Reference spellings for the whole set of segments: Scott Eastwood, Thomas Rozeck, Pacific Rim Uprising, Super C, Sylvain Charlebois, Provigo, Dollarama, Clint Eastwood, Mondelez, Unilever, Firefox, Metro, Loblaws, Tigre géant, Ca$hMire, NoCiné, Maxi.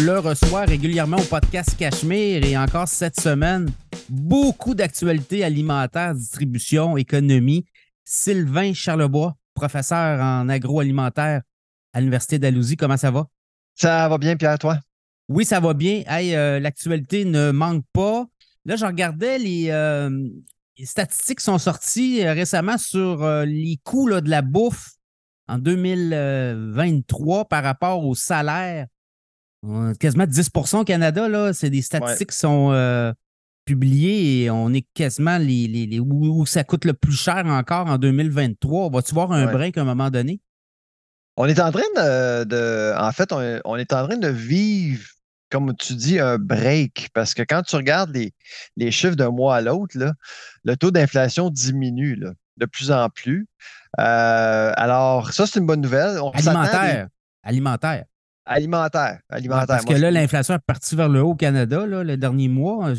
le reçoit régulièrement au podcast Ca$hMire et encore cette semaine, beaucoup d'actualités alimentaires, distribution, économie. Sylvain Charlebois, professeur en agroalimentaire à l'Université d'Alousie. Comment ça va? Ça va bien, Pierre, toi? Oui, ça va bien. Hey, l'actualité ne manque pas. Là, je regardais les statistiques sont sorties récemment sur les coûts de la bouffe en 2023 par rapport au salaire. Quasiment 10% au Canada, là. C'est des statistiques qui sont publiées et on est quasiment les où ça coûte le plus cher encore en 2023. Vas-tu voir un break à un moment donné? On est en train on est en train de vivre, comme tu dis, un break. Parce que quand tu regardes les chiffres d'un mois à l'autre, là, le taux d'inflation diminue là, de plus en plus. Alors, ça, c'est une bonne nouvelle. Alimentaire. Parce que là, l'inflation est partie vers le haut au Canada, là, le dernier mois.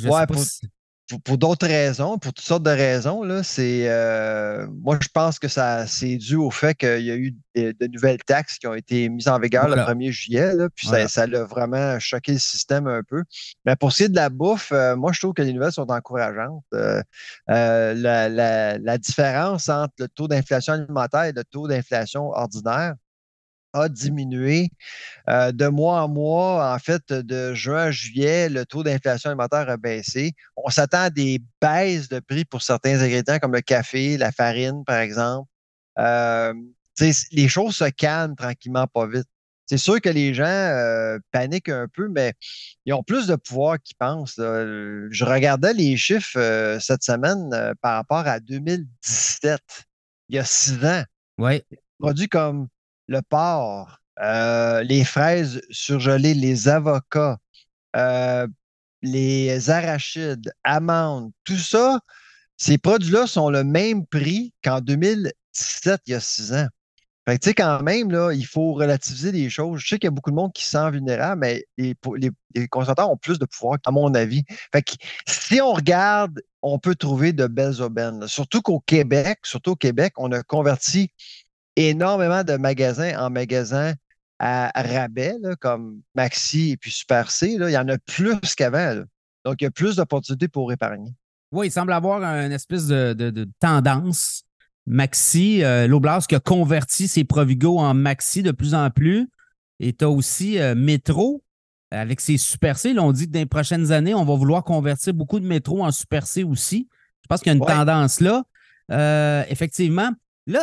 Pour d'autres raisons, pour toutes sortes de raisons, là, moi, je pense que c'est dû au fait qu'il y a eu de nouvelles taxes qui ont été mises en vigueur le 1er juillet. Là, puis ça l'a vraiment choqué le système un peu. Mais pour ce qui est de la bouffe, moi, je trouve que les nouvelles sont encourageantes. La différence entre le taux d'inflation alimentaire et le taux d'inflation ordinaire a diminué de mois en mois. En fait, de juin à juillet, le taux d'inflation alimentaire a baissé. On s'attend à des baisses de prix pour certains ingrédients comme le café, la farine, par exemple. Les choses se calment tranquillement, pas vite. C'est sûr que les gens paniquent un peu, mais ils ont plus de pouvoir qu'ils pensent. Là. Je regardais les chiffres cette semaine par rapport à 2017, il y a 6 ans. Oui. Produits comme le porc, les fraises surgelées, les avocats, les arachides, amandes, tout ça, ces produits-là sont le même prix qu'en 2017, il y a 6 ans. Fait que tu sais, quand même, là, il faut relativiser les choses. Je sais qu'il y a beaucoup de monde qui se sent vulnérable, mais les consommateurs ont plus de pouvoir, à mon avis. Fait que si on regarde, on peut trouver de belles aubaines. Là. Surtout au Québec, on a converti énormément de magasins en magasins à rabais, là, comme Maxi et puis Super C. Là, il y en a plus qu'avant. Là. Donc, il y a plus d'opportunités pour épargner. Oui, il semble avoir une espèce de tendance. Maxi, Loblaws qui a converti ses Provigo en Maxi de plus en plus. Et tu as aussi Metro avec ses Super C. Là, on dit que dans les prochaines années, on va vouloir convertir beaucoup de Metro en Super C aussi. Je pense qu'il y a une tendance là. Effectivement. Là,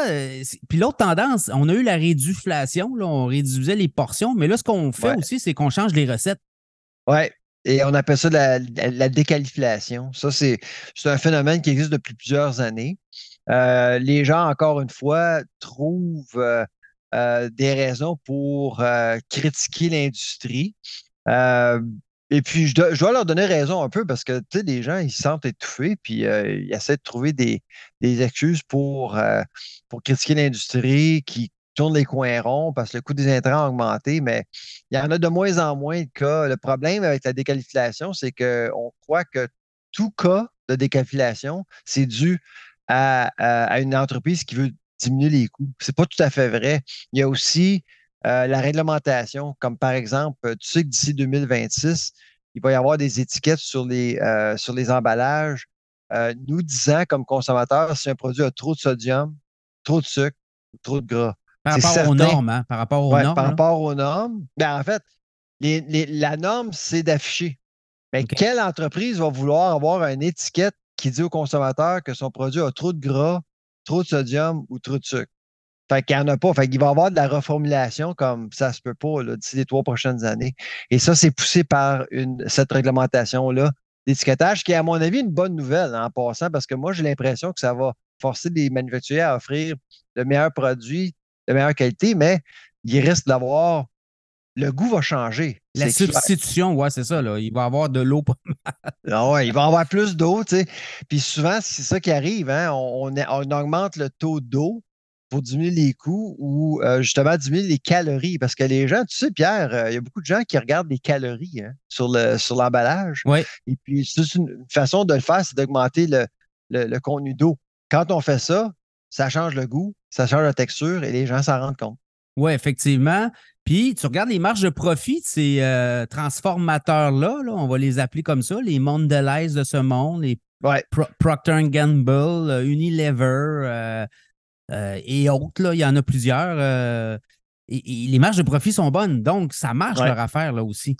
puis l'autre tendance, on a eu la réduflation, là, on réduisait les portions, mais là, ce qu'on fait aussi, c'est qu'on change les recettes. Oui, et on appelle ça la décaliflation. Ça, c'est un phénomène qui existe depuis plusieurs années. Les gens, encore une fois, trouvent des raisons pour critiquer l'industrie. Et puis, je dois leur donner raison un peu parce que, tu sais, les gens, ils se sentent étouffés puis ils essaient de trouver des excuses pour critiquer l'industrie qui tourne les coins ronds parce que le coût des intrants a augmenté, mais il y en a de moins en moins de cas. Le problème avec la déqualification, c'est qu'on croit que tout cas de déqualification, c'est dû à une entreprise qui veut diminuer les coûts. C'est pas tout à fait vrai. Il y a aussi la réglementation, comme par exemple, tu sais que d'ici 2026, il va y avoir des étiquettes sur les emballages nous disant comme consommateurs si un produit a trop de sodium, trop de sucre, trop de gras. Par rapport aux normes. Ben, en fait, la norme, c'est d'afficher. Mais quelle entreprise va vouloir avoir une étiquette qui dit au consommateur que son produit a trop de gras, trop de sodium ou trop de sucre? Fait qu'il n'y en a pas. Fait qu'il va y avoir de la reformulation comme ça se peut pas là, d'ici les 3 prochaines années. Et ça, c'est poussé par cette réglementation-là d'étiquetage qui est, à mon avis, une bonne nouvelle en passant parce que moi, j'ai l'impression que ça va forcer les manufacturiers à offrir de meilleurs produits, de meilleure qualité, mais il risque d'avoir... Le goût va changer. La substitution, c'est ça. Là. Il va y avoir de l'eau pas mal. Il va y avoir plus d'eau. T'sais. Puis souvent, c'est ça qui arrive. Hein. On augmente le taux d'eau pour diminuer les coûts ou justement diminuer les calories. Parce que les gens, tu sais, Pierre, il y a beaucoup de gens qui regardent les calories hein, sur l'emballage. Oui. Et puis, c'est une façon de le faire, c'est d'augmenter le contenu d'eau. Quand on fait ça, ça change le goût, ça change la texture et les gens s'en rendent compte. Oui, effectivement. Puis, tu regardes les marges de profit de ces transformateurs-là, là, on va les appeler comme ça, les Mondelez de ce monde, les Procter & Gamble, Unilever et autres. Là, il y en a plusieurs. Et les marges de profit sont bonnes. Donc, ça marche leur affaire là aussi.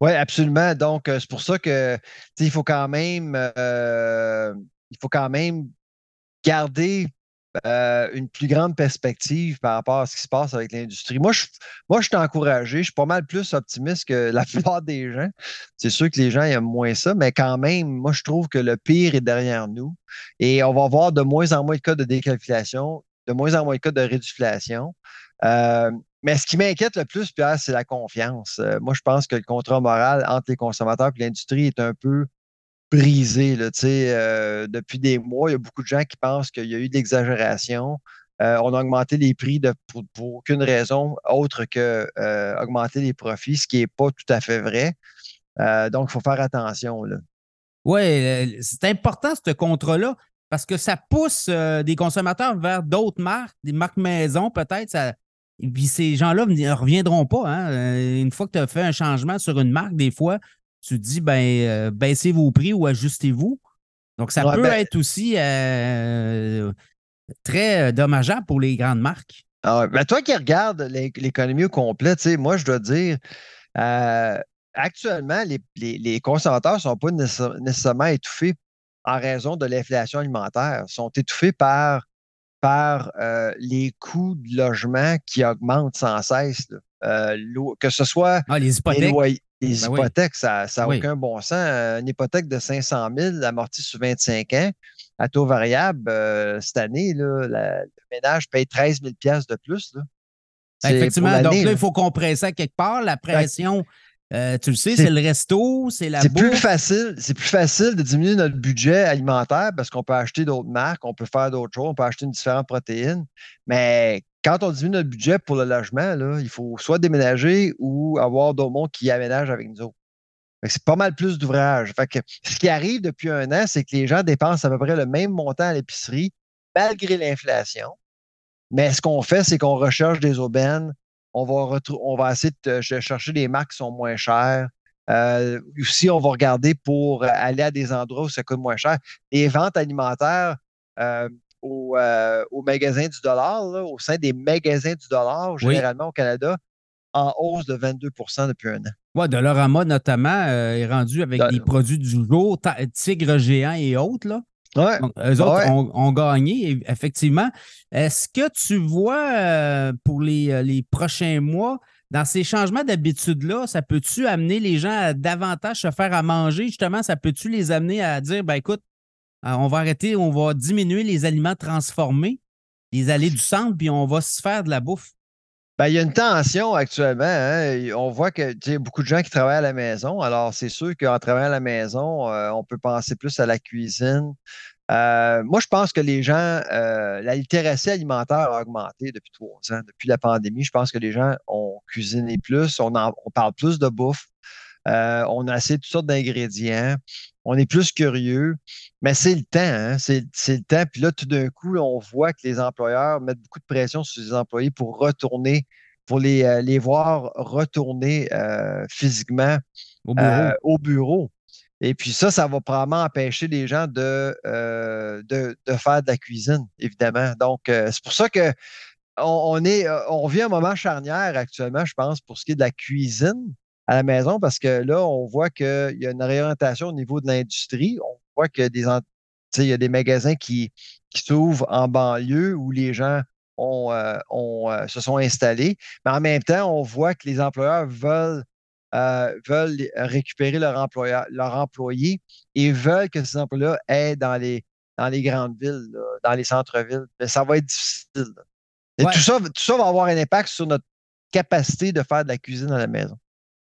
Oui, absolument. Donc, c'est pour ça que il faut quand même garder une plus grande perspective par rapport à ce qui se passe avec l'industrie. Moi, je suis encouragé. Je suis pas mal plus optimiste que la plupart des gens. C'est sûr que les gens aiment moins ça, mais quand même, moi, je trouve que le pire est derrière nous. Et on va voir de moins en moins de cas de déqualification, de moins en moins de cas de réduflation. Mais ce qui m'inquiète le plus, Pierre, c'est la confiance. Moi, je pense que le contrat moral entre les consommateurs et l'industrie est un peu brisé. Là, depuis des mois, il y a beaucoup de gens qui pensent qu'il y a eu de l'exagération. On a augmenté les prix pour aucune raison autre que augmenter les profits, ce qui n'est pas tout à fait vrai. Donc, il faut faire attention. Oui, c'est important ce contrat-là parce que ça pousse des consommateurs vers d'autres marques, des marques maison peut-être, ça. Puis ces gens-là ne reviendront pas. Hein? Une fois que tu as fait un changement sur une marque, des fois, tu te dis, baissez vos prix ou ajustez-vous. Donc, ça peut être aussi très dommageable pour les grandes marques. Alors, toi qui regardes l'économie au complet, moi, je dois dire, actuellement, les consommateurs ne sont pas nécessairement étouffés en raison de l'inflation alimentaire. Ils sont étouffés par les coûts de logement qui augmentent sans cesse. Que ce soit les hypothèques, les hypothèques ça n'a aucun bon sens. Une hypothèque de 500 000 amortie sur 25 ans à taux variable, cette année, là, le ménage paye 13 000 $ de plus. Là. Effectivement. Donc là, il faut compresser à quelque part. La pression, tu le sais, c'est le resto, c'est la bouffe. C'est plus facile de diminuer notre budget alimentaire parce qu'on peut acheter d'autres marques, on peut faire d'autres choses, on peut acheter une différente protéine. Mais quand on diminue notre budget pour le logement, là, il faut soit déménager ou avoir d'autres mondes qui aménagent avec nous autres. C'est pas mal plus d'ouvrage. Ce qui arrive depuis un an, c'est que les gens dépensent à peu près le même montant à l'épicerie malgré l'inflation. Mais ce qu'on fait, c'est qu'on recherche des aubaines. On va essayer de chercher des marques qui sont moins chères. Aussi, on va regarder pour aller à des endroits où ça coûte moins cher. Les ventes alimentaires au magasin du dollar, là, au sein des magasins du dollar, généralement au Canada, en hausse de 22 % depuis un an. Oui, Dollarama notamment est rendu avec des produits du jour, Tigre géant et autres, là. Ouais, donc, eux autres ont gagné, effectivement. Est-ce que tu vois pour les prochains mois, dans ces changements d'habitude-là, ça peut-tu amener les gens à davantage se faire à manger? Justement, ça peut-tu les amener à dire, écoute, on va arrêter, on va diminuer les aliments transformés, les allées du centre, puis on va se faire de la bouffe? Il y a une tension actuellement. Hein? On voit qu'il y a beaucoup de gens qui travaillent à la maison. Alors, c'est sûr qu'en travaillant à la maison, on peut penser plus à la cuisine. Moi, je pense que les gens, la littératie alimentaire a augmenté depuis 3 ans. Depuis la pandémie, je pense que les gens ont cuisiné plus, on parle plus de bouffe, on a essayé toutes sortes d'ingrédients, on est plus curieux, mais c'est le temps. Hein? C'est le temps. Puis là, tout d'un coup, on voit que les employeurs mettent beaucoup de pression sur les employés pour les voir retourner physiquement au bureau. Et puis ça va probablement empêcher les gens de faire de la cuisine, évidemment. Donc, c'est pour ça que on vit un moment charnière actuellement, je pense, pour ce qui est de la cuisine à la maison, parce que là, on voit qu'il y a une réorientation au niveau de l'industrie. On voit qu'il y a des magasins qui s'ouvrent en banlieue où les gens se sont installés. Mais en même temps, on voit que les employeurs veulent récupérer leurs employés et veulent que ces emplois-là aient dans les grandes villes, là, dans les centres-villes. Mais ça va être difficile. Et tout ça va avoir un impact sur notre capacité de faire de la cuisine à la maison.